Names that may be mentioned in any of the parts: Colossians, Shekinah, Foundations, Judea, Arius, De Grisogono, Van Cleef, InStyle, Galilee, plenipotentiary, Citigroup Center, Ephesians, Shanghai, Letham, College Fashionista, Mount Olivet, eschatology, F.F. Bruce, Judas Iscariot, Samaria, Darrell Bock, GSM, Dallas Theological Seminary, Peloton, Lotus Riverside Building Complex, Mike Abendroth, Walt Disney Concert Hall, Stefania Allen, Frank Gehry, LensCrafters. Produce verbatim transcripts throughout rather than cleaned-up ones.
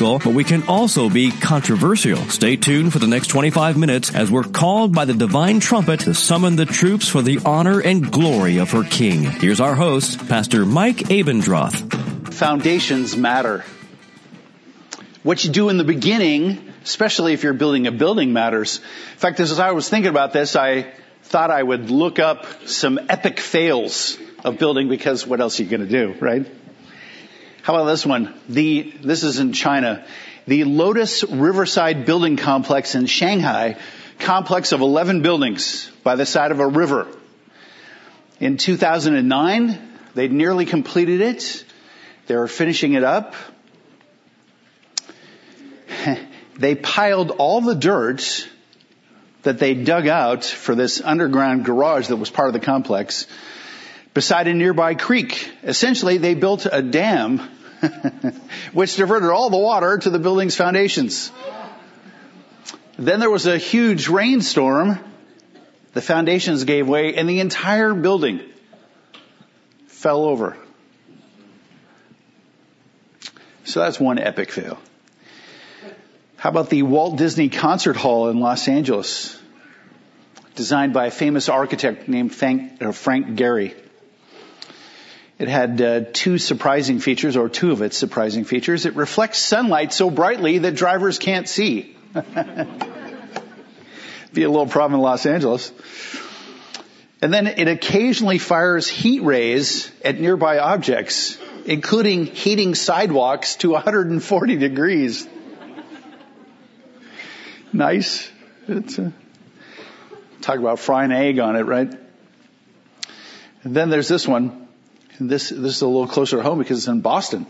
but we can also be controversial. Stay tuned for the next twenty-five minutes as we're called by the divine trumpet to summon the troops for the honor and glory of her King. Here's our host, Pastor Mike Abendroth. Foundations matter. What you do in the beginning, especially if you're building a building, matters. In fact, as I was thinking about this, I thought I would look up some epic fails of building, because what else are you going to do, right? How about this one? The, this is in China. The Lotus Riverside Building Complex in Shanghai, complex of eleven buildings by the side of a river. In two thousand nine, they nearly completed it. They were finishing it up. They piled all the dirt that they dug out for this underground garage that was part of the complex beside a nearby creek. Essentially, they built a dam which diverted all the water to the building's foundations. Then there was a huge rainstorm. The foundations gave way, and the entire building fell over. So that's one epic fail. How about the Walt Disney Concert Hall in Los Angeles, designed by a famous architect named Frank Gehry? It had uh, two surprising features, or two of its surprising features. It reflects sunlight so brightly that drivers can't see. Be a little problem in Los Angeles. And then it occasionally fires heat rays at nearby objects, including heating sidewalks to one hundred forty degrees. Nice. It's a, talk about frying an egg on it, right? And then there's this one. This, this is a little closer to home because it's in Boston.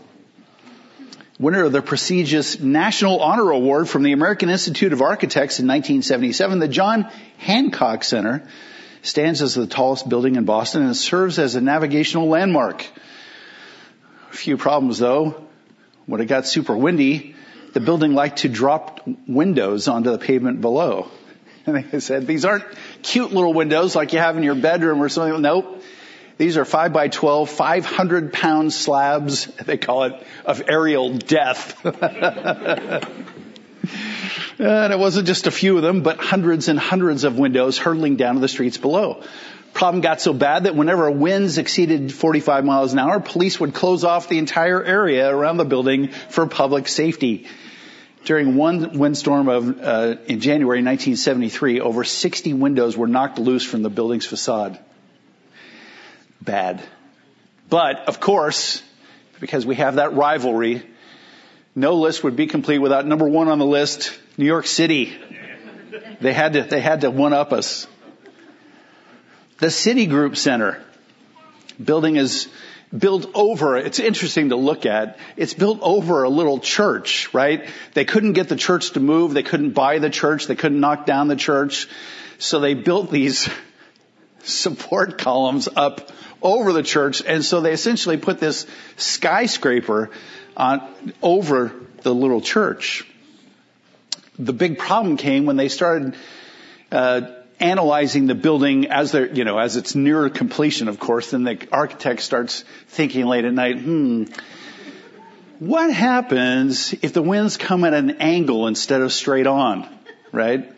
Winner of the prestigious National Honor Award from the American Institute of Architects in nineteen seventy-seven, the John Hancock Center stands as the tallest building in Boston and serves as a navigational landmark. A few problems, though. When it got super windy, the building liked to drop windows onto the pavement below. And they said, these aren't cute little windows like you have in your bedroom or something. Nope. These are five by twelve, five hundred pound slabs, they call it, of aerial death. And it wasn't just a few of them, but hundreds and hundreds of windows hurtling down to the streets below. Problem got so bad that whenever winds exceeded forty-five miles an hour, police would close off the entire area around the building for public safety. During one windstorm of uh, in January nineteen seventy-three, over sixty windows were knocked loose from the building's facade. Bad. But, of course, because we have that rivalry, no list would be complete without number one on the list, New York City. They had to, they had to one-up us. The Citigroup Center building is built over, it's interesting to look at, it's built over a little church, right? They couldn't get the church to move, they couldn't buy the church, they couldn't knock down the church, so they built these support columns up over the church, and so they essentially put this skyscraper on over the little church. The big problem came when they started uh analyzing the building as they're, you know, as it's nearer completion, of course. Then the architect starts thinking late at night, hmm, what happens if the winds come at an angle instead of straight on, right?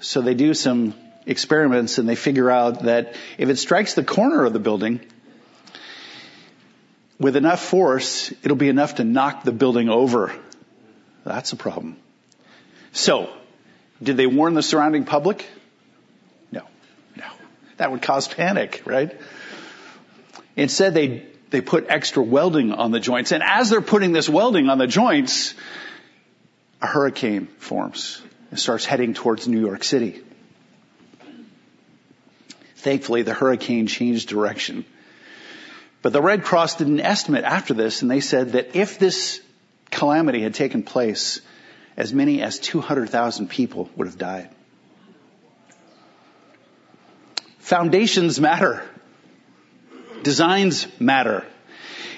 So they do some experiments and they figure out that if it strikes the corner of the building with enough force, it'll be enough to knock the building over. That's a problem. So, did they warn the surrounding public? No, no. That would cause panic, right? Instead, they they put extra welding on the joints. And as they're putting this welding on the joints, a hurricane forms and starts heading towards New York City. Thankfully, the hurricane changed direction. But the Red Cross did an estimate after this, and they said that if this calamity had taken place, as many as two hundred thousand people would have died. Foundations matter. Designs matter.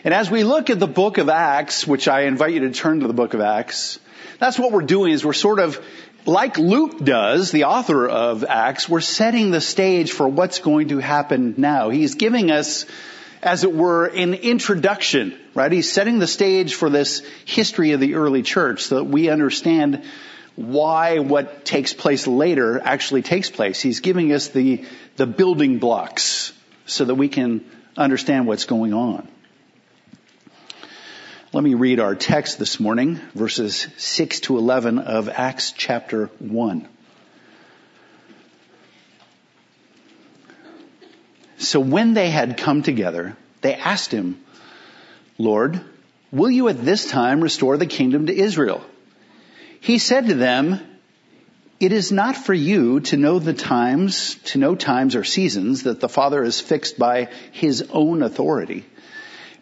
And as we look at the book of Acts, which I invite you to turn to the book of Acts, that's what we're doing is we're sort of, like Luke does, the author of Acts, we're setting the stage for what's going to happen now. He's giving us, as it were, an introduction, right? He's setting the stage for this history of the early church so that we understand why what takes place later actually takes place. He's giving us the, the building blocks so that we can understand what's going on. Let me read our text this morning, verses six to eleven of Acts chapter one. So when they had come together, they asked him, "Lord, will you at this time restore the kingdom to Israel?" He said to them, "It is not for you to know the times, to know times or seasons that the Father has fixed by his own authority.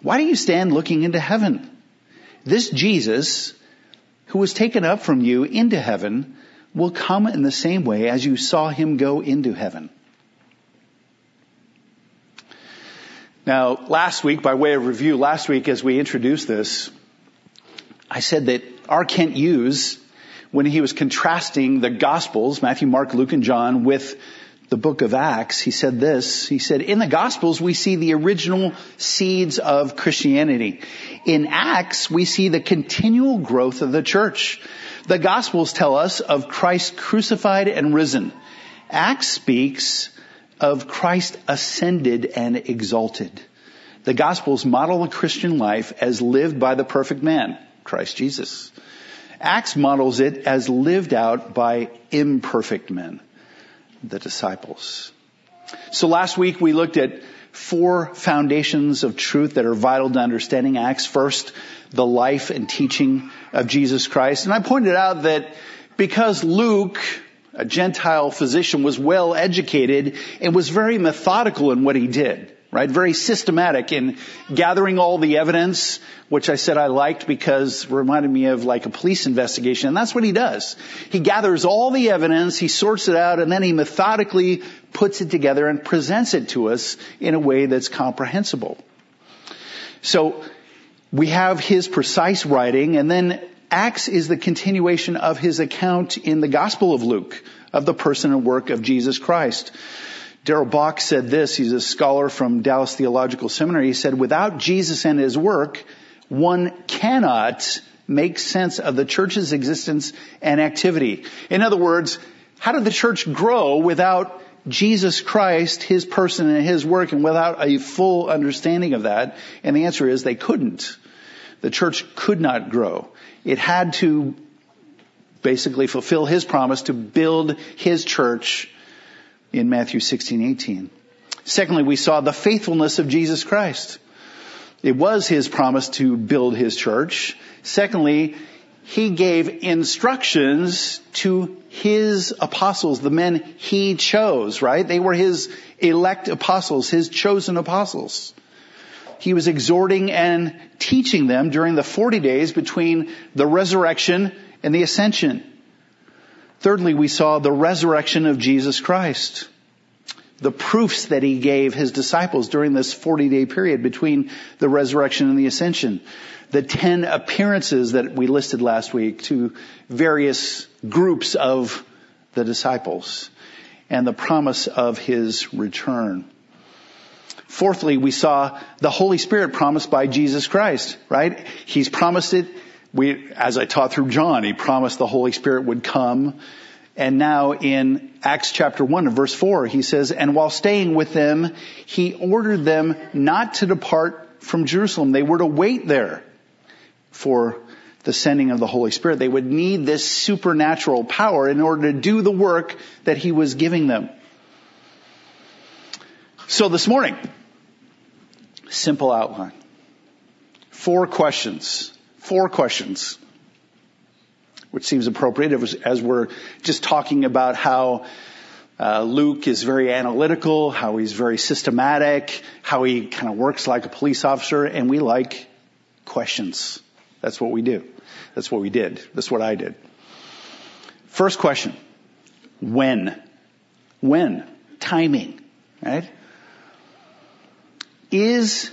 why do you stand looking into heaven? This Jesus, who was taken up from you into heaven, will come in the same way as you saw him go into heaven." Now, last week, by way of review, last week as we introduced this, I said that R. Kent Hughes, when he was contrasting the Gospels, Matthew, Mark, Luke, and John, with the book of Acts, he said this, he said, in the Gospels, we see the original seeds of Christianity. In Acts, we see the continual growth of the church. The Gospels tell us of Christ crucified and risen. Acts speaks of Christ ascended and exalted. The Gospels model the Christian life as lived by the perfect man, Christ Jesus. Acts models it as lived out by imperfect men, the disciples. So last week we looked at four foundations of truth that are vital to understanding Acts. First, the life and teaching of Jesus Christ. And I pointed out that because Luke, a Gentile physician, was well educated and was very methodical in what he did, right? Very systematic in gathering all the evidence, which I said I liked because it reminded me of like a police investigation. And that's what he does. He gathers all the evidence, he sorts it out, and then he methodically puts it together and presents it to us in a way that's comprehensible. So we have his precise writing, and then Acts is the continuation of his account in the Gospel of Luke of the person and work of Jesus Christ. Darrell Bock said this. He's a scholar from Dallas Theological Seminary. He said, without Jesus and his work, one cannot make sense of the church's existence and activity. In other words, how did the church grow without Jesus Christ, his person and his work, and without a full understanding of that? And the answer is they couldn't. The church could not grow. It had to basically fulfill his promise to build his church in Matthew sixteen eighteen. Secondly, we saw the faithfulness of Jesus Christ. It was his promise to build his church. Secondly, he gave instructions to his apostles, the men he chose, right? They were his elect apostles, his chosen apostles. He was exhorting and teaching them during the forty days between the resurrection and the ascension. Thirdly, we saw the resurrection of Jesus Christ, the proofs that he gave his disciples during this forty-day period between the resurrection and the ascension, the ten appearances that we listed last week to various groups of the disciples, and the promise of his return. Fourthly, we saw the Holy Spirit promised by Jesus Christ, right? He's promised it. We, as I taught through John, he promised the Holy Spirit would come. And now in Acts chapter one and verse four, he says, and while staying with them, he ordered them not to depart from Jerusalem. They were to wait there for the sending of the Holy Spirit. They would need this supernatural power in order to do the work that he was giving them. So this morning, simple outline. Four questions. Four questions. Which seems appropriate as we're just talking about how uh, Luke is very analytical, how he's very systematic, how he kind of works like a police officer, and we like questions. That's what we do. That's what we did. That's what I did. First question. When? When? Timing, right? Is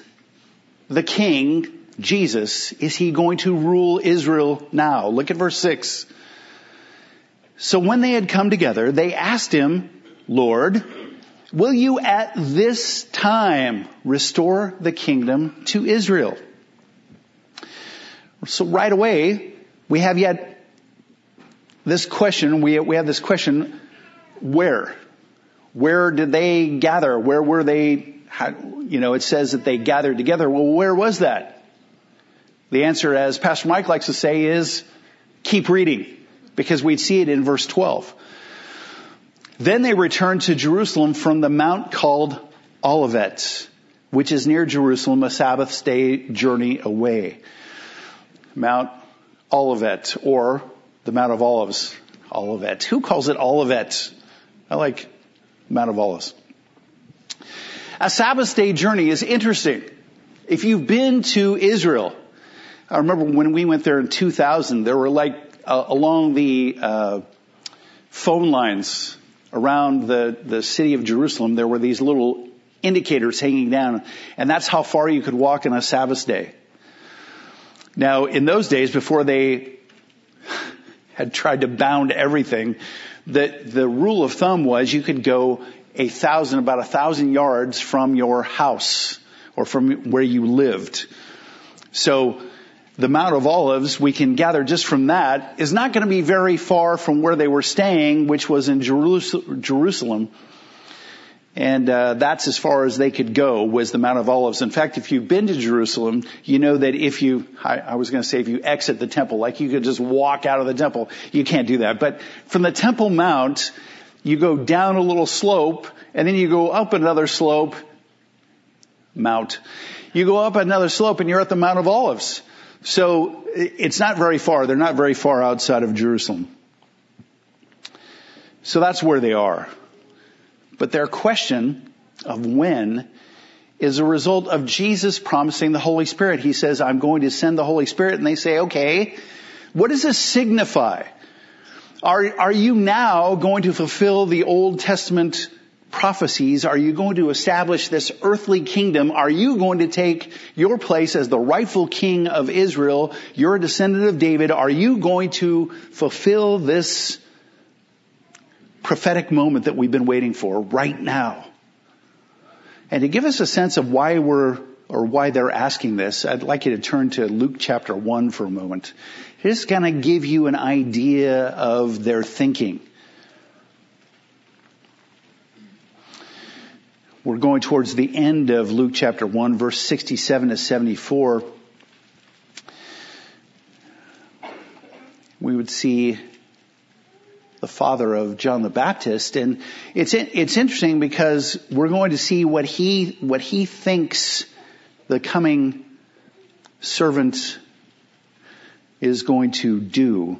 the king, Jesus, is he going to rule Israel now? Look at verse six. So when they had come together, they asked him, Lord, will you at this time restore the kingdom to Israel? So right away, we have yet this question, we we have this question, where? Where did they gather? Where were they? How, you know, it says that they gathered together. Well, where was that? The answer, as Pastor Mike likes to say, is keep reading, because we'd see it in verse twelve. Then they returned to Jerusalem from the mount called Olivet, which is near Jerusalem, a Sabbath day journey away. Mount Olivet, or the Mount of Olives. Olivet. Who calls it Olivet? I like Mount of Olives. A Sabbath day journey is interesting. If you've been to Israel, I remember when we went there in two thousand, there were like uh, along the uh, phone lines around the, the city of Jerusalem, there were these little indicators hanging down, and that's how far you could walk on a Sabbath day. Now, in those days, before they had tried to bound everything, the, the rule of thumb was you could go a thousand, about a thousand yards from your house or from where you lived. So the Mount of Olives, we can gather just from that, is not going to be very far from where they were staying, which was in Jerusalem. And uh, that's as far as they could go, was the Mount of Olives. In fact, if you've been to Jerusalem, you know that if you, I, I was going to say if you exit the temple, like you could just walk out of the temple. You can't do that. But from the Temple Mount, you go down a little slope, and then you go up another slope, mount. You go up another slope, and you're at the Mount of Olives. So it's not very far. They're not very far outside of Jerusalem. So that's where they are. But their question of when is a result of Jesus promising the Holy Spirit. He says, I'm going to send the Holy Spirit. And they say, okay, what does this signify? Are, are you now going to fulfill the Old Testament prophecies? Are you going to establish this earthly kingdom? Are you going to take your place as the rightful king of Israel? You're a descendant of David. Are you going to fulfill this prophetic moment that we've been waiting for right now? And to give us a sense of why we're, or why they're asking this, I'd like you to turn to Luke chapter one for a moment. Just kind of give you an idea of their thinking. We're going towards the end of Luke chapter one, verse sixty-seven to seventy-four. We would see the father of John the Baptist. And it's it's interesting because we're going to see what he what he thinks the coming servant is going to do.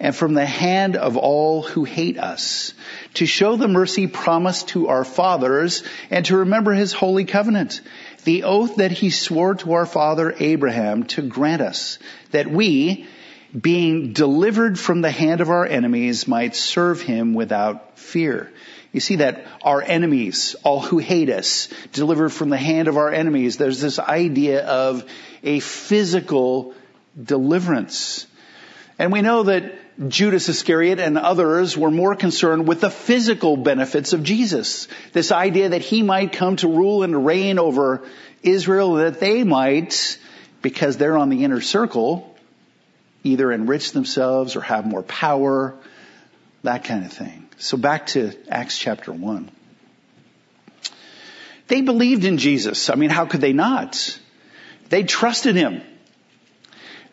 and from the hand of all who hate us, to show the mercy promised to our fathers and to remember his holy covenant, the oath that he swore to our father Abraham to grant us, that we, being delivered from the hand of our enemies, might serve him without fear. You see that our enemies, all who hate us, delivered from the hand of our enemies. There's this idea of a physical deliverance. And we know that Judas Iscariot and others were more concerned with the physical benefits of Jesus. This idea that he might come to rule and reign over Israel, that they might, because they're on the inner circle, either enrich themselves or have more power, that kind of thing. So back to Acts chapter one. They believed in Jesus. I mean, how could they not? They trusted him.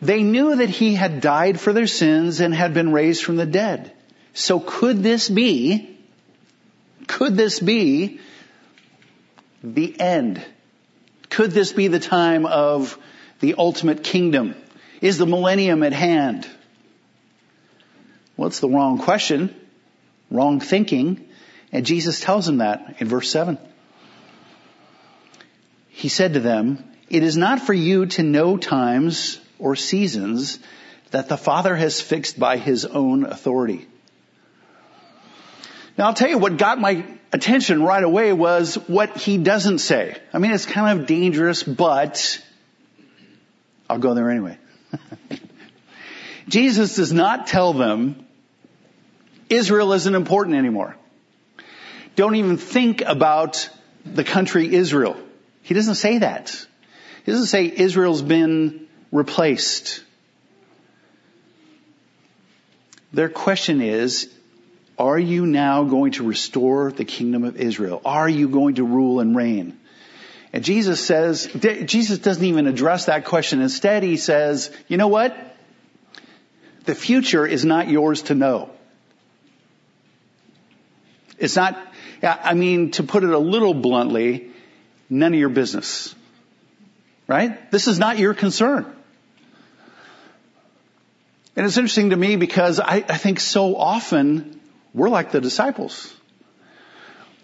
They knew that he had died for their sins and had been raised from the dead. So could this be, could this be the end? Could this be the time of the ultimate kingdom? Is the millennium at hand? Well, it's the wrong question, wrong thinking. And Jesus tells them that in verse seven. He said to them, "It is not for you to know times or seasons that the Father has fixed by his own authority." Now, I'll tell you what got my attention right away was what he doesn't say. I mean, it's kind of dangerous, but I'll go there anyway. Jesus does not tell them Israel isn't important anymore. Don't even think about the country Israel. He doesn't say that. He doesn't say Israel's been replaced. Their question is, are you now going to restore the kingdom of Israel? Are you going to rule and reign? And Jesus says, Jesus doesn't even address that question. Instead, he says, you know what? The future is not yours to know. It's not, I mean, to put it a little bluntly, none of your business, right? This is not your concern. And it's interesting to me because I, I think so often we're like the disciples.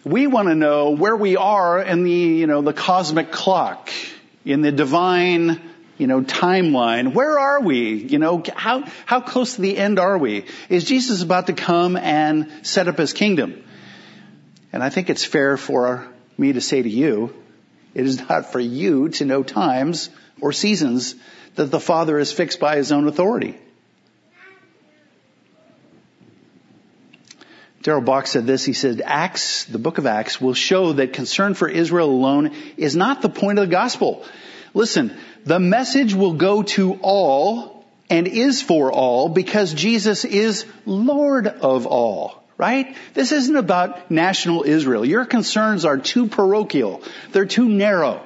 We want to know where we are in the, you know, the cosmic clock, in the divine, you know, timeline. Where are we? You know, how, how close to the end are we? Is Jesus about to come and set up his kingdom? And I think it's fair for me to say to you, it is not for you to know times or seasons that the Father is fixed by his own authority. Darrell Bock said this. He said, Acts, the book of Acts, will show that concern for Israel alone is not the point of the gospel. Listen, the message will go to all and is for all because Jesus is Lord of all, right? This isn't about national Israel. Your concerns are too parochial. They're too narrow.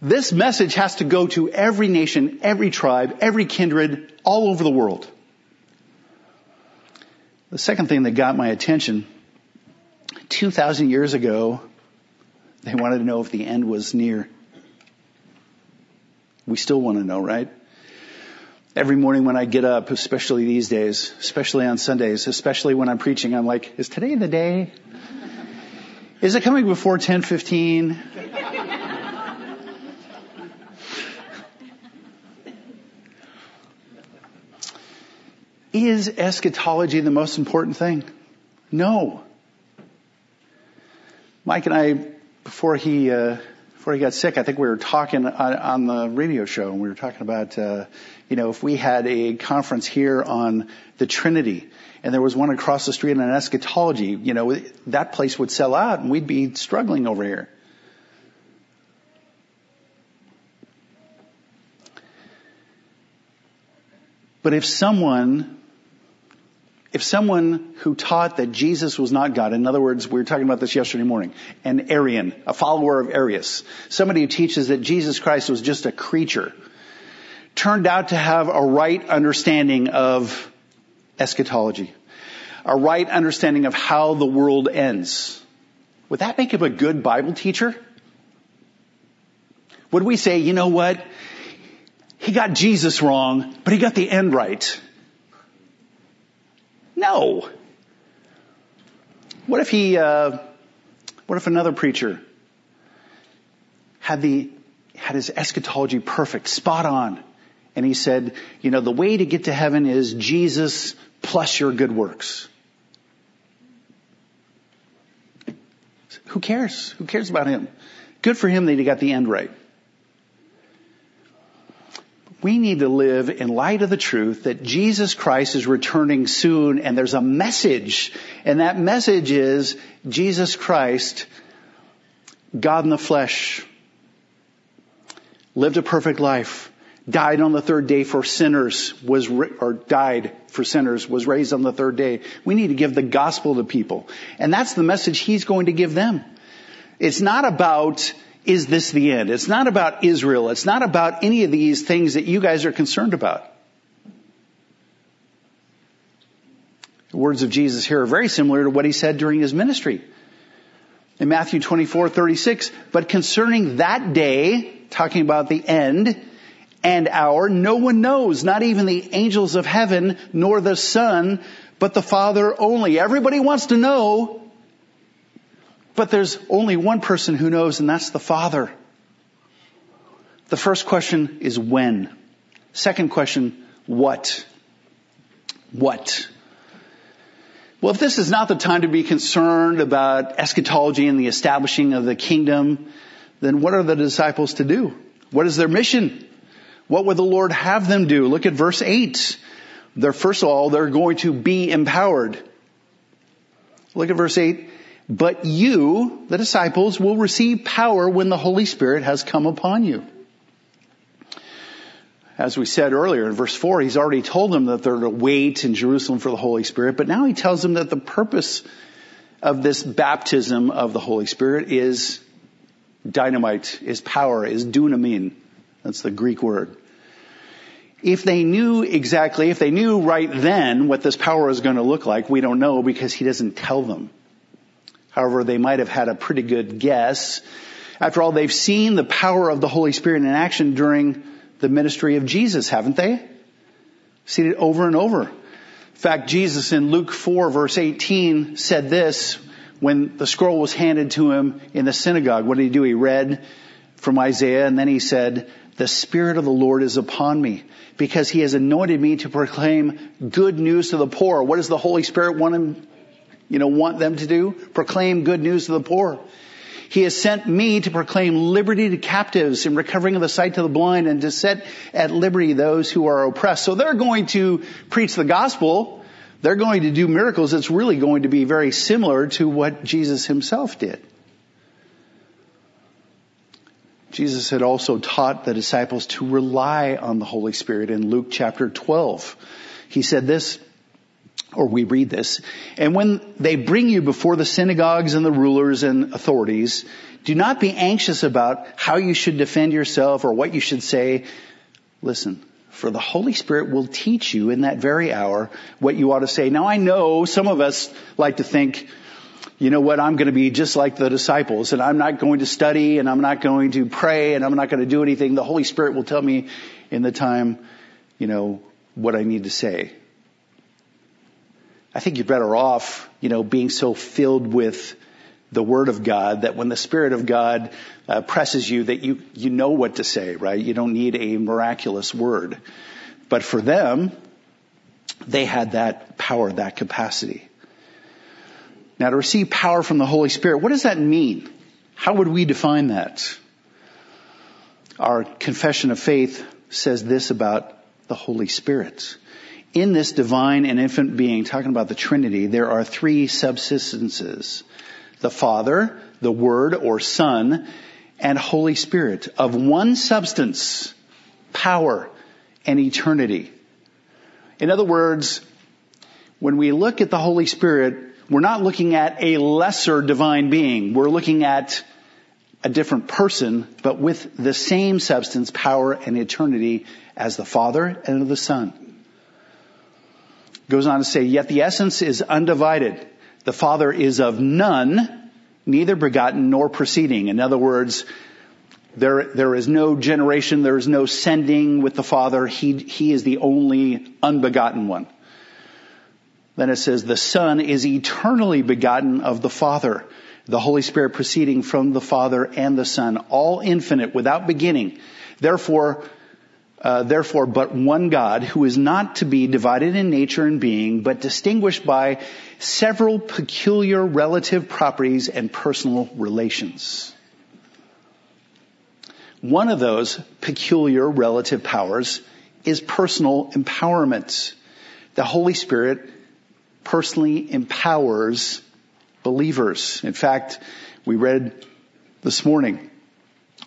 This message has to go to every nation, every tribe, every kindred, all over the world. The second thing that got my attention, two thousand years ago, they wanted to know if the end was near. We still want to know, right? Every morning when I get up, especially these days, especially on Sundays, especially when I'm preaching, I'm like, is today the day? Is it coming before ten fifteen? Is eschatology the most important thing? No. Mike and I, before he uh, before he got sick, I think we were talking on, on the radio show, and we were talking about, uh, you know, if we had a conference here on the Trinity, and there was one across the street on eschatology, you know, that place would sell out, and we'd be struggling over here. But if someone... If someone who taught that Jesus was not God, in other words, we were talking about this yesterday morning, an Arian, a follower of Arius, somebody who teaches that Jesus Christ was just a creature, turned out to have a right understanding of eschatology, a right understanding of how the world ends, would that make him a good Bible teacher? Would we say, you know what? He got Jesus wrong, but he got the end right. No. What if he, uh, what if another preacher had the, had his eschatology perfect, spot on, and he said, you know, the way to get to heaven is Jesus plus your good works. Who cares? Who cares about him? Good for him that he got the end right. we need to live in light of the truth that Jesus Christ is returning soon, and there's a message. And that message is Jesus Christ, God in the flesh, lived a perfect life, died on the third day for sinners, was or died for sinners, was raised on the third day. We need to give the gospel to people. And that's the message he's going to give them. It's not about, is this the end? It's not about Israel. It's not about any of these things that you guys are concerned about. The words of Jesus here are very similar to what he said during his ministry. In Matthew twenty-four thirty-six, but concerning that day, talking about the end and hour, no one knows, not even the angels of heaven, nor the Son, but the Father only. Everybody wants to know. But there's only one person who knows, and that's the Father. The first question is when. Second question, what? What? Well, if this is not the time to be concerned about eschatology and the establishing of the kingdom, then what are the disciples to do? What is their mission? What would the Lord have them do? Look at verse eight. They're, first of all, they're going to be empowered. Look at verse eight. But you, the disciples, will receive power when the Holy Spirit has come upon you. As we said earlier in verse four, he's already told them that they're to wait in Jerusalem for the Holy Spirit. But now he tells them that the purpose of this baptism of the Holy Spirit is dynamite, is power, is dunamin. That's the Greek word. If they knew exactly, if they knew right then what this power is going to look like, we don't know because he doesn't tell them. However, they might have had a pretty good guess. After all, they've seen the power of the Holy Spirit in action during the ministry of Jesus, haven't they? Seen it over and over. In fact, Jesus in Luke four, verse eighteen, said this when the scroll was handed to him in the synagogue. What did he do? He read from Isaiah, and then he said, the Spirit of the Lord is upon me because he has anointed me to proclaim good news to the poor. What does the Holy Spirit want him You know, want them to do? Proclaim good news to the poor. He has sent me to proclaim liberty to captives and recovering of the sight to the blind and to set at liberty those who are oppressed. So they're going to preach the gospel. They're going to do miracles. It's really going to be very similar to what Jesus himself did. Jesus had also taught the disciples to rely on the Holy Spirit in Luke chapter twelve. He said this, or we read this, and when they bring you before the synagogues and the rulers and authorities, do not be anxious about how you should defend yourself or what you should say. Listen, for the Holy Spirit will teach you in that very hour what you ought to say. Now I know some of us like to think, you know what, I'm going to be just like the disciples, and I'm not going to study, and I'm not going to pray, and I'm not going to do anything. The Holy Spirit will tell me in the time, you know, what I need to say. I think you're better off, you know, being so filled with the Word of God that when the Spirit of God uh, presses you, that you, you know what to say, right? You don't need a miraculous word. But for them, they had that power, that capacity. Now, to receive power from the Holy Spirit, what does that mean? How would we define that? Our confession of faith says this about the Holy Spirit. In this divine and infant being, talking about the Trinity, there are three subsistences: the Father, the Word or Son, and Holy Spirit, of one substance, power, and eternity. In other words, when we look at the Holy Spirit, we're not looking at a lesser divine being. We're looking at a different person, but with the same substance, power, and eternity as the Father and the Son. Goes on to say, yet the essence is undivided. The Father is of none, neither begotten nor proceeding. In other words, there there is no generation, there is no sending with the Father. He, he is the only unbegotten one. Then it says, the Son is eternally begotten of the Father, the Holy Spirit proceeding from the Father and the Son, all infinite, without beginning. Therefore, Uh, therefore, but one God, who is not to be divided in nature and being, but distinguished by several peculiar relative properties and personal relations. One of those peculiar relative powers is personal empowerment. The Holy Spirit personally empowers believers. In fact, we read this morning,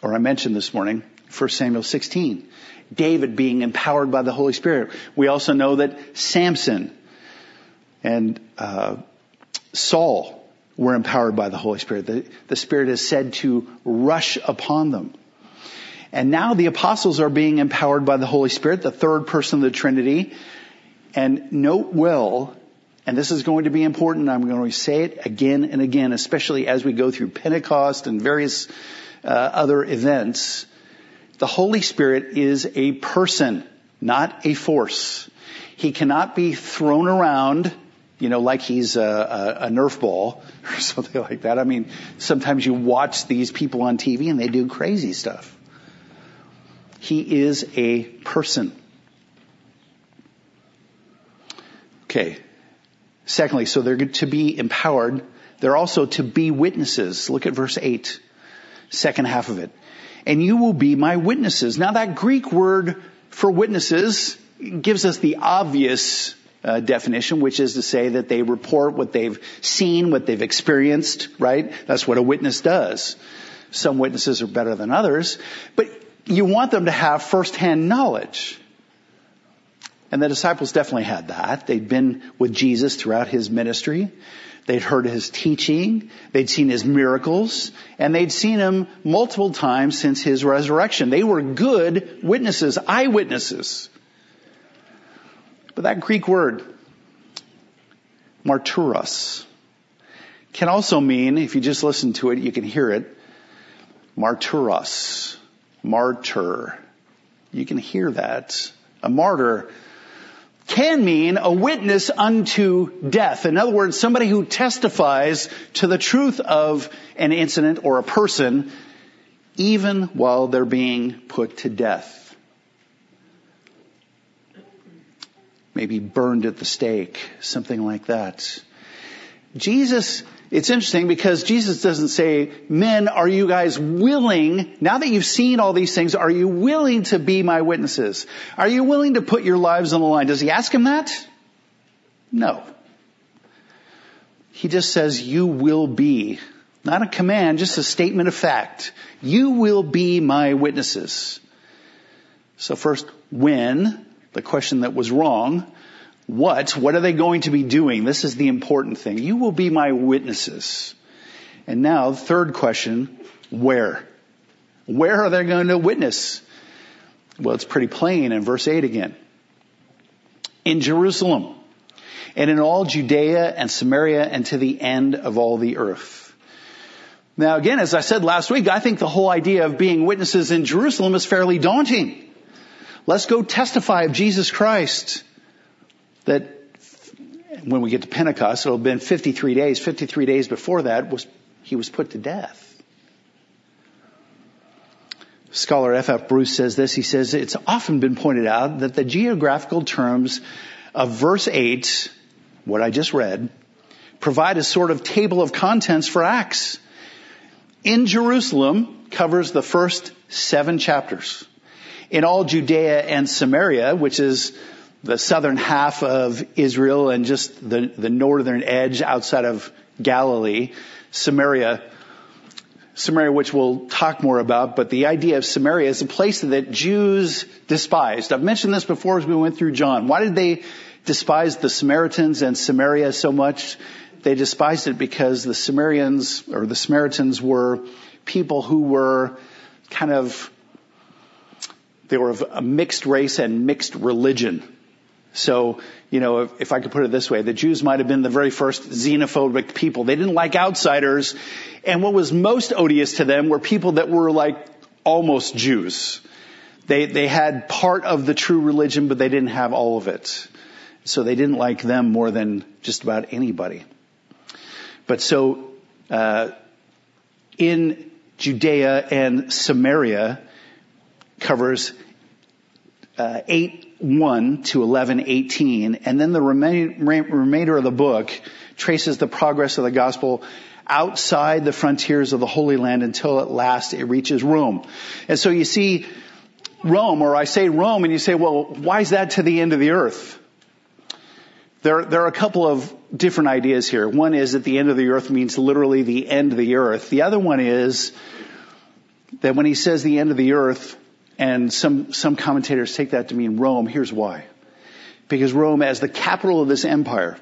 or I mentioned this morning, First Samuel sixteen, David being empowered by the Holy Spirit. We also know that Samson and uh, Saul were empowered by the Holy Spirit. The, the Spirit is said to rush upon them. And now the apostles are being empowered by the Holy Spirit, the third person of the Trinity. And note well, and this is going to be important, I'm going to say it again and again, especially as we go through Pentecost and various uh, other events, the Holy Spirit is a person, not a force. He cannot be thrown around, you know, like he's a, a, a Nerf ball or something like that. I mean, sometimes you watch these people on T V and they do crazy stuff. He is a person. Okay. Secondly, so they're to be empowered. They're also to be witnesses. Look at verse eight, second half of it. And you will be my witnesses. Now that Greek word for witnesses gives us the obvious uh, definition, which is to say that they report what they've seen, what they've experienced, right? That's what a witness does. Some witnesses are better than others, but you want them to have firsthand knowledge. And the disciples definitely had that. They'd been with Jesus throughout his ministry. They'd heard his teaching. They'd seen his miracles. And they'd seen him multiple times since his resurrection. They were good witnesses, eyewitnesses. But that Greek word, marturos, can also mean, if you just listen to it, you can hear it, marturos. Martyr. You can hear that. A martyr can mean a witness unto death. In other words, somebody who testifies to the truth of an incident or a person, even while they're being put to death. Maybe burned at the stake, something like that. Jesus, it's interesting because Jesus doesn't say, men, are you guys willing, now that you've seen all these things, are you willing to be my witnesses? Are you willing to put your lives on the line? Does he ask him that? No. He just says, you will be. Not a command, just a statement of fact. You will be my witnesses. So first, when, the question that was wrong, What? What are they going to be doing? This is the important thing. You will be my witnesses. And now, third question, where? Where are they going to witness? Well, it's pretty plain in verse eight again. In Jerusalem, and in all Judea and Samaria and to the end of all the earth. Now again, as I said last week, I think the whole idea of being witnesses in Jerusalem is fairly daunting. Let's go testify of Jesus Christ. That when we get to Pentecost, it'll have been fifty-three days. fifty-three days before that, was he was put to death. Scholar F F Bruce says this. He says, it's often been pointed out that the geographical terms of verse eight, what I just read, provide a sort of table of contents for Acts. In Jerusalem covers the first seven chapters. In all Judea and Samaria, which is the southern half of Israel and just the, the northern edge outside of Galilee, Samaria, Samaria, which we'll talk more about, but the idea of Samaria is a place that Jews despised. I've mentioned this before as we went through John. Why did they despise the Samaritans and Samaria so much? They despised it because the Samaritans or the Samaritans were people who were kind of, they were of a mixed race and mixed religion. So, you know, if, if I could put it this way, the Jews might have been the very first xenophobic people. They didn't like outsiders. And what was most odious to them were people that were like almost Jews. They they had part of the true religion, but they didn't have all of it. So they didn't like them more than just about anybody. But so uh in Judea and Samaria covers uh eight one to eleven eighteen, and then the remainder of the book traces the progress of the gospel outside the frontiers of the Holy Land until at last it reaches Rome. And so you see Rome, or I say Rome, and you say, well, why is that to the end of the earth? There, there are a couple of different ideas here. One is that the end of the earth means literally the end of the earth. The other one is that when he says the end of the earth, and some, some commentators take that to mean Rome, here's why. Because Rome, as the capital of this empire,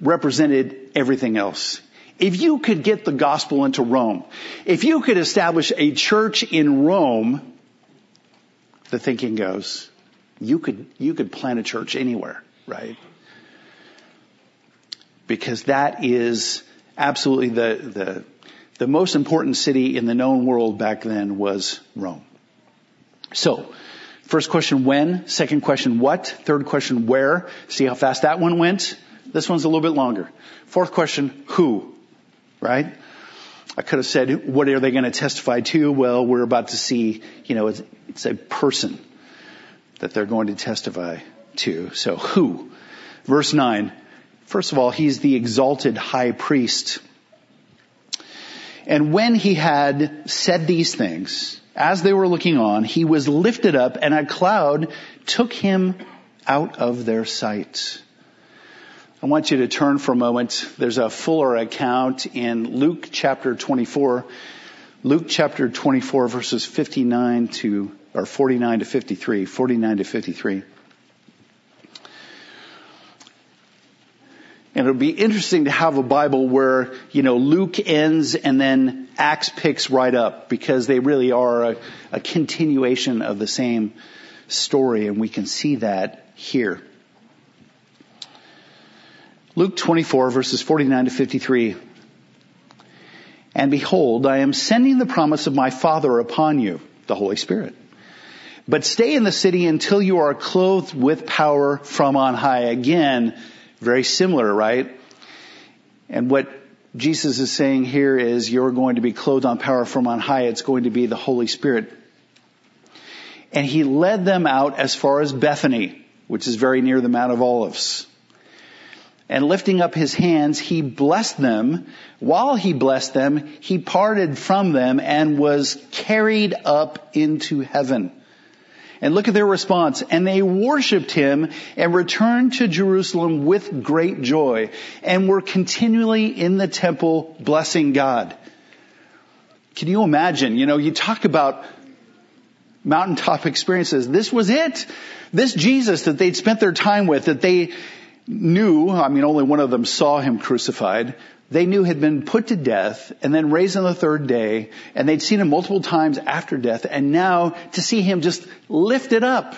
represented everything else. If you could get the gospel into Rome, if you could establish a church in Rome, the thinking goes, you could, you could plant a church anywhere, right? Because that is absolutely the, the, the most important city in the known world back then was Rome. So, first question, when? Second question, what? Third question, where? See how fast that one went? This one's a little bit longer. Fourth question, who? Right? I could have said, what are they going to testify to? Well, we're about to see, you know, it's, it's a person that they're going to testify to. So, who? Verse nine. First of all, he's the exalted high priest. And when he had said these things, as they were looking on, he was lifted up, and a cloud took him out of their sight. I want you to turn for a moment. There's a fuller account in Luke chapter twenty-four. Luke chapter twenty-four, verses fifty-nine to, or forty-nine to fifty-three. forty-nine to fifty-three. And it'll be interesting to have a Bible where, you know, Luke ends and then Acts picks right up, because they really are a, a continuation of the same story, and we can see that here. Luke twenty-four, verses forty-nine to fifty-three. And behold, I am sending the promise of my Father upon you, the Holy Spirit. But stay in the city until you are clothed with power from on high. Again, very similar, right? And what Jesus is saying here is you're going to be clothed on power from on high. It's going to be the Holy Spirit. And he led them out as far as Bethany, which is very near the Mount of Olives. And lifting up his hands, he blessed them. While he blessed them, he parted from them and was carried up into heaven. And look at their response. And they worshiped him and returned to Jerusalem with great joy, and were continually in the temple blessing God. Can you imagine? You know, you talk about mountaintop experiences. This was it. This Jesus that they'd spent their time with, that they knew, I mean, only one of them saw him crucified, they knew had been put to death and then raised on the third day, and they'd seen him multiple times after death, and now to see him just lifted up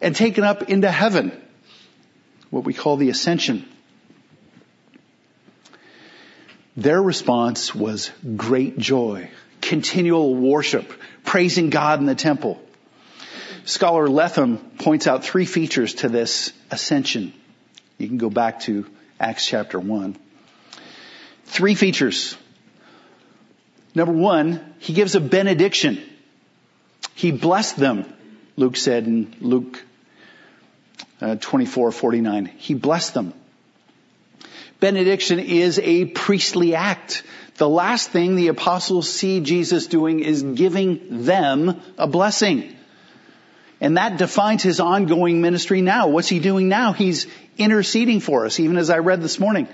and taken up into heaven, what we call the ascension. Their response was great joy, continual worship, praising God in the temple. Scholar Letham points out three features to this ascension. You can go back to Acts chapter one. Three features. Number one, he gives a benediction. He blessed them, Luke said in Luke uh, twenty-four forty-nine. He blessed them. Benediction is a priestly act. The last thing the apostles see Jesus doing is giving them a blessing. And that defines his ongoing ministry now. What's he doing now? He's interceding for us, even as I read this morning.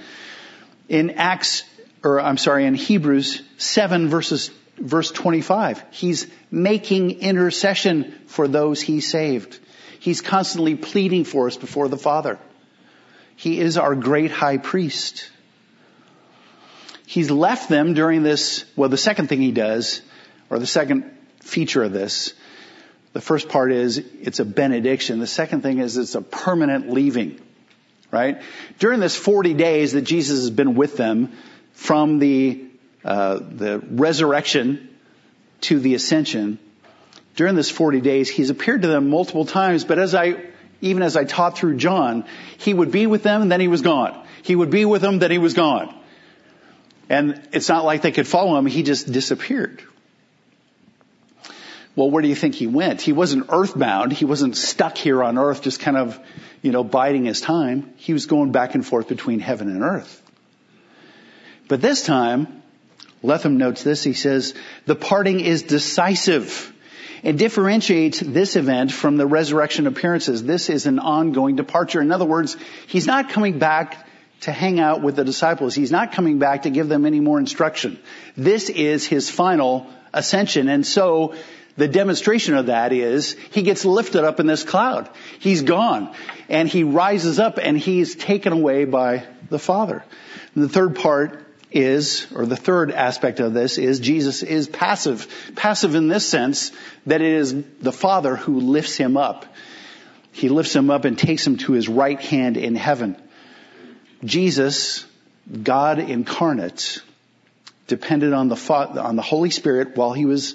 In Acts, or I'm sorry, in Hebrews seven, verses, verse twenty-five, he's making intercession for those he saved. He's constantly pleading for us before the Father. He is our great high priest. He's left them during this, well, the second thing he does, or the second feature of this, the first part is it's a benediction. The second thing is it's a permanent leaving, right? During this forty days that Jesus has been with them, from the uh, the resurrection to the ascension, during this forty days, he's appeared to them multiple times. But as I, even as I taught through John, he would be with them and then he was gone. He would be with them, then he was gone. And it's not like they could follow him. He just disappeared. Well, where do you think he went? He wasn't earthbound. He wasn't stuck here on earth just kind of, you know, biding his time. He was going back and forth between heaven and earth. But this time, Letham notes this. He says, the parting is decisive. It differentiates this event from the resurrection appearances. This is an ongoing departure. In other words, he's not coming back to hang out with the disciples. He's not coming back to give them any more instruction. This is his final ascension. And so the demonstration of that is he gets lifted up in this cloud. He's gone and he rises up and he's taken away by the Father. And the third part is, or the third aspect of this is, Jesus is passive. Passive in this sense that it is the Father who lifts him up. He lifts him up and takes him to his right hand in heaven. Jesus, God incarnate, depended on the Father, on the Holy Spirit while he was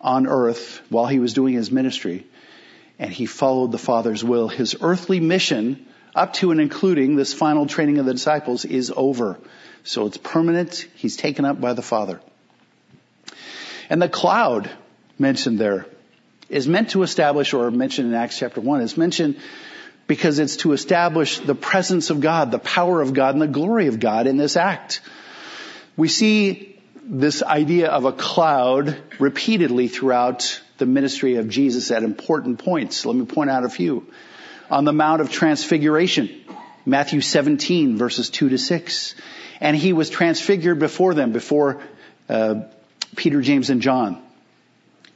on earth, while he was doing his ministry, and he followed the Father's will. His earthly mission, up to and including this final training of the disciples, is over. So it's permanent. He's taken up by the Father. And the cloud mentioned there is meant to establish, or mentioned in Acts chapter one, is mentioned because it's to establish the presence of God, the power of God, and the glory of God in this act. We see this idea of a cloud repeatedly throughout the ministry of Jesus at important points. Let me point out a few. On the Mount of Transfiguration, Matthew seventeen, verses two to six. And he was transfigured before them, before uh, Peter, James, and John.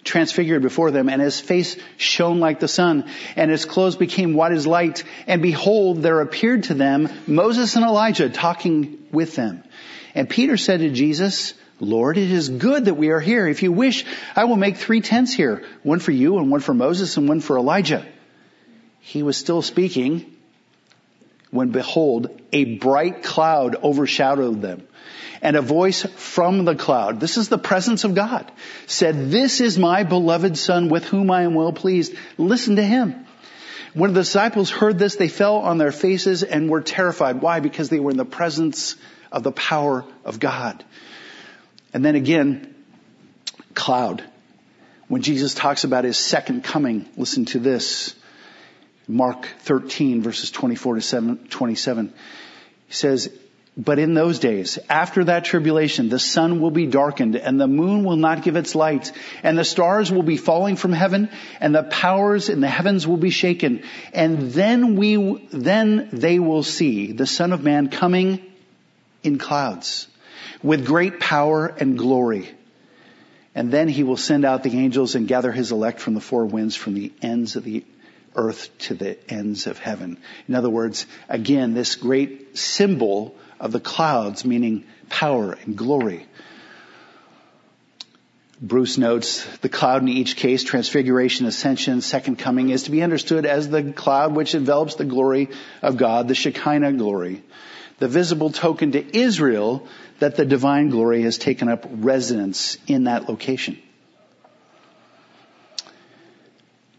Transfigured before them, and his face shone like the sun, and his clothes became white as light. And behold, there appeared to them Moses and Elijah talking with them. And Peter said to Jesus, Lord, it is good that we are here. If you wish, I will make three tents here, one for you and one for Moses and one for Elijah. He was still speaking when behold, a bright cloud overshadowed them, and a voice from the cloud, this is the presence of God, said, This is my beloved Son with whom I am well pleased. Listen to him. When the disciples heard this, they fell on their faces and were terrified. Why? Because they were in the presence of the power of God. And then again, cloud. When Jesus talks about his second coming, listen to this. Mark thirteen, verses twenty-four to twenty-seven, he says, But in those days, after that tribulation, the sun will be darkened, and the moon will not give its light, and the stars will be falling from heaven, and the powers in the heavens will be shaken. And then we, then they will see the Son of Man coming in clouds with great power and glory. And then he will send out the angels and gather his elect from the four winds, from the ends of the earth to the ends of heaven. In other words, again, this great symbol of the clouds, meaning power and glory. Bruce notes, the cloud in each case, transfiguration, ascension, second coming, is to be understood as the cloud which envelops the glory of God, the Shekinah glory, the visible token to Israel that the divine glory has taken up residence in that location.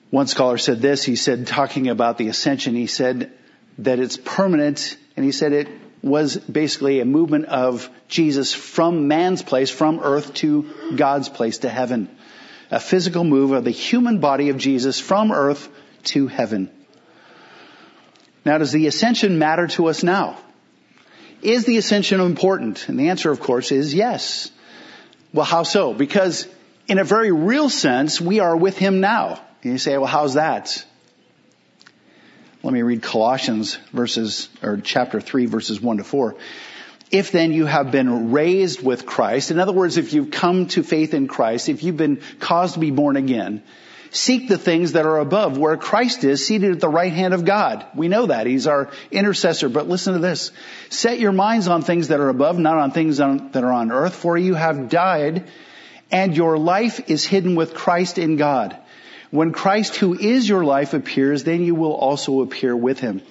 One scholar said this, he said, talking about the ascension, he said that it's permanent, and he said it was basically a movement of Jesus from man's place, from earth to God's place, to heaven. A physical move of the human body of Jesus from earth to heaven. Now, does the ascension matter to us now? Is the ascension important? And the answer, of course, is yes. Well, how so? Because in a very real sense, we are with him now. And you say, well, how's that? Let me read Colossians verses, or chapter three, verses one to four. If then you have been raised with Christ, in other words, if you've come to faith in Christ, if you've been caused to be born again, seek the things that are above where Christ is seated at the right hand of God. We know that. He's our intercessor. But listen to this. Set your minds on things that are above, not on things on, that are on earth, for you have died, and your life is hidden with Christ in God. When Christ, who is your life, appears, then you will also appear with him.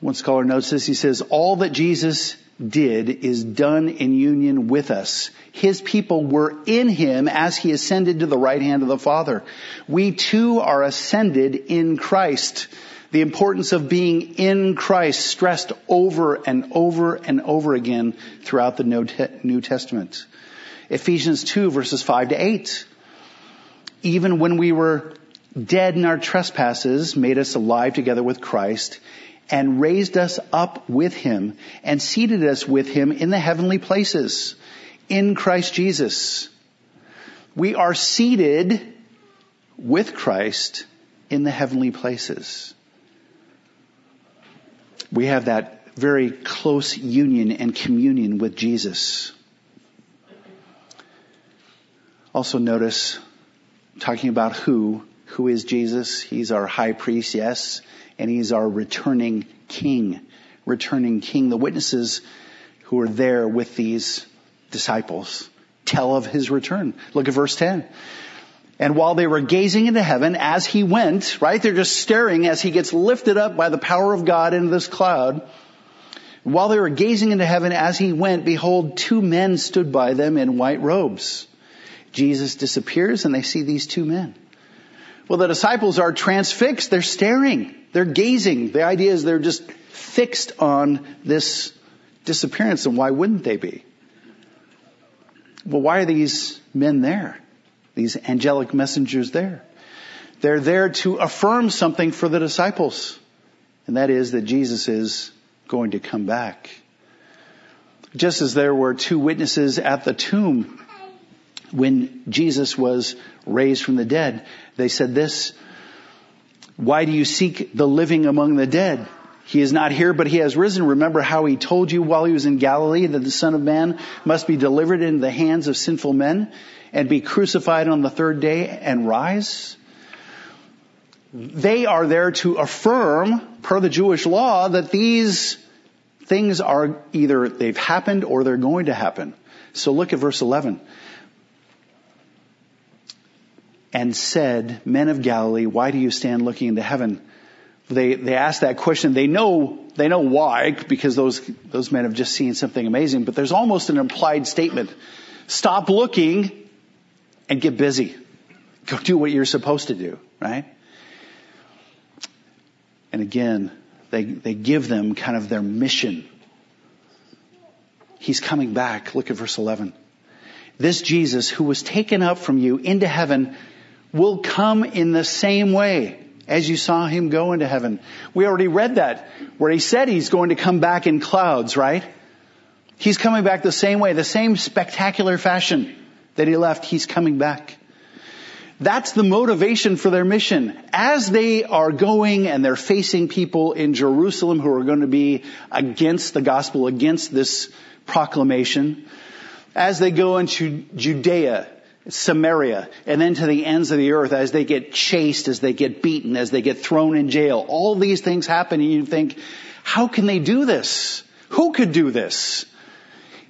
One scholar notes this. He says, all that Jesus did is done in union with us. His people were in him as he ascended to the right hand of the Father. We too are ascended in Christ. The importance of being in Christ stressed over and over and over again throughout the New Testament. Ephesians two, verses five to eight. Even when we were dead in our trespasses, made us alive together with Christ, and raised us up with him, and seated us with him in the heavenly places, in Christ Jesus. we are seated with Christ in the heavenly places. We have that very close union and communion with Jesus. Also notice, talking about who, who is Jesus? He's our high priest, yes, and he's our returning king. Returning king. The witnesses who are there with these disciples tell of his return. Look at verse ten. And while they were gazing into heaven as he went, right? They're just staring as he gets lifted up by the power of God into this cloud. While they were gazing into heaven as he went, behold, two men stood by them in white robes. Jesus disappears and they see these two men. Well, the disciples are transfixed. They're staring. They're gazing. The idea is they're just fixed on this disappearance. And why wouldn't they be? Well, why are these men there? These angelic messengers there. They're there to affirm something for the disciples. And that is that Jesus is going to come back. Just as there were two witnesses at the tomb when Jesus was raised from the dead, they said this, "Why do you seek the living among the dead? He is not here, but he has risen. Remember how he told you while he was in Galilee that the Son of Man must be delivered into the hands of sinful men and be crucified on the third day and rise." They are there to affirm, per the Jewish law, that these things are either they've happened or they're going to happen. So look at verse eleven. And said, "Men of Galilee, why do you stand looking into heaven?" They they ask that question. They know they know why, because those those men have just seen something amazing. But there's almost an implied statement. Stop looking and get busy. Go do what you're supposed to do, right? And again, they, they give them kind of their mission. He's coming back. Look at verse eleven. This Jesus who was taken up from you into heaven will come in the same way as you saw him go into heaven. We already read that where he said he's going to come back in clouds, right? He's coming back the same way, the same spectacular fashion that he left. He's coming back. That's the motivation for their mission. As they are going and they're facing people in Jerusalem who are going to be against the gospel, against this proclamation, as they go into Judea, Samaria, and then to the ends of the earth, as they get chased, as they get beaten, as they get thrown in jail, all these things happen and you think, how can they do this? Who could do this?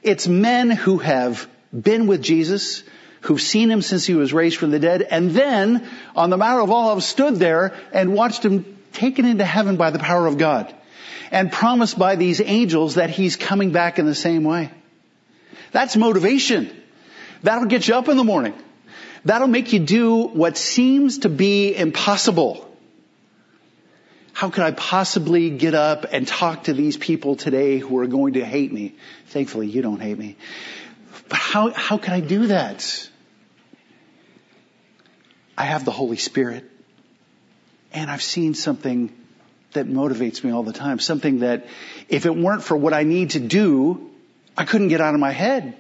It's men who have been with Jesus, who've seen him since he was raised from the dead, and then on the Mount of Olives stood there and watched him taken into heaven by the power of God and promised by these angels that he's coming back in the same way. That's motivation. That'll get you up in the morning. That'll make you do what seems to be impossible. How could I possibly get up and talk to these people today who are going to hate me? Thankfully, you don't hate me. But how, how could I do that? I have the Holy Spirit. And I've seen something that motivates me all the time. Something that if it weren't for what I need to do, I couldn't get out of my head.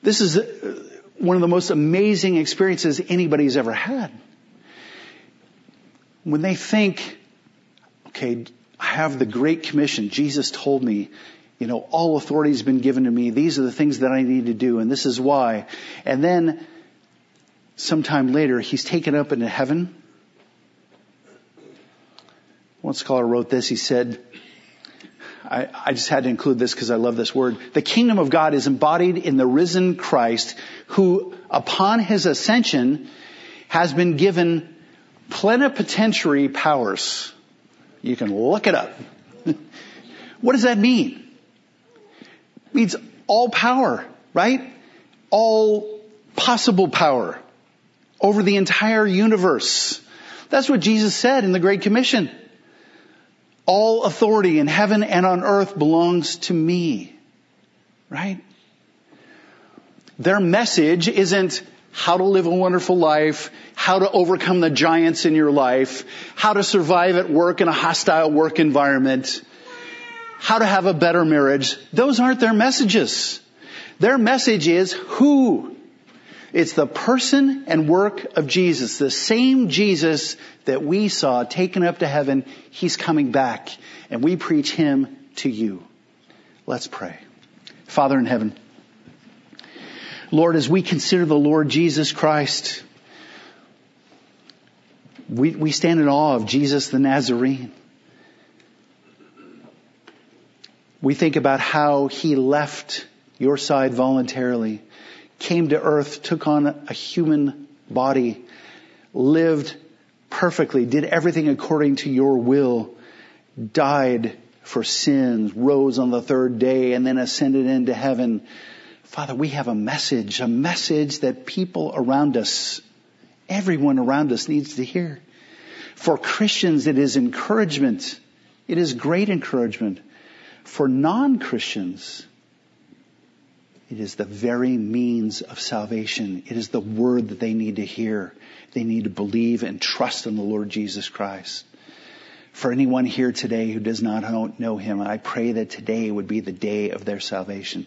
This is one of the most amazing experiences anybody's ever had. When they think, okay, I have the Great Commission. Jesus told me, you know, all authority has been given to me. These are the things that I need to do, and this is why. And then sometime later, he's taken up into heaven. One scholar wrote this. He said, I, I just had to include this because I love this word. The kingdom of God is embodied in the risen Christ, who upon his ascension has been given plenipotentiary powers. You can look it up. What does that mean? It means all power, right? All possible power over the entire universe. That's what Jesus said in the Great Commission. All authority in heaven and on earth belongs to me, right? Their message isn't how to live a wonderful life, how to overcome the giants in your life, how to survive at work in a hostile work environment, how to have a better marriage. Those aren't their messages. Their message is who It's the person and work of Jesus. The same Jesus that we saw taken up to heaven, he's coming back, and we preach him to you. Let's pray. Father in heaven, Lord, as we consider the Lord Jesus Christ, we, we stand in awe of Jesus the Nazarene. We think about how he left your side voluntarily, came to earth, took on a human body, lived perfectly, did everything according to your will, died for sins, rose on the third day, and then ascended into heaven. Father, we have a message, a message that people around us, everyone around us needs to hear. For Christians, it is encouragement. It is great encouragement. For non-Christians, it is the very means of salvation. It is the word that they need to hear. They need to believe and trust in the Lord Jesus Christ. For anyone here today who does not know him, I pray that today would be the day of their salvation.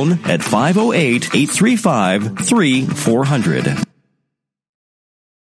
at five oh eight, eight three five, three four hundred.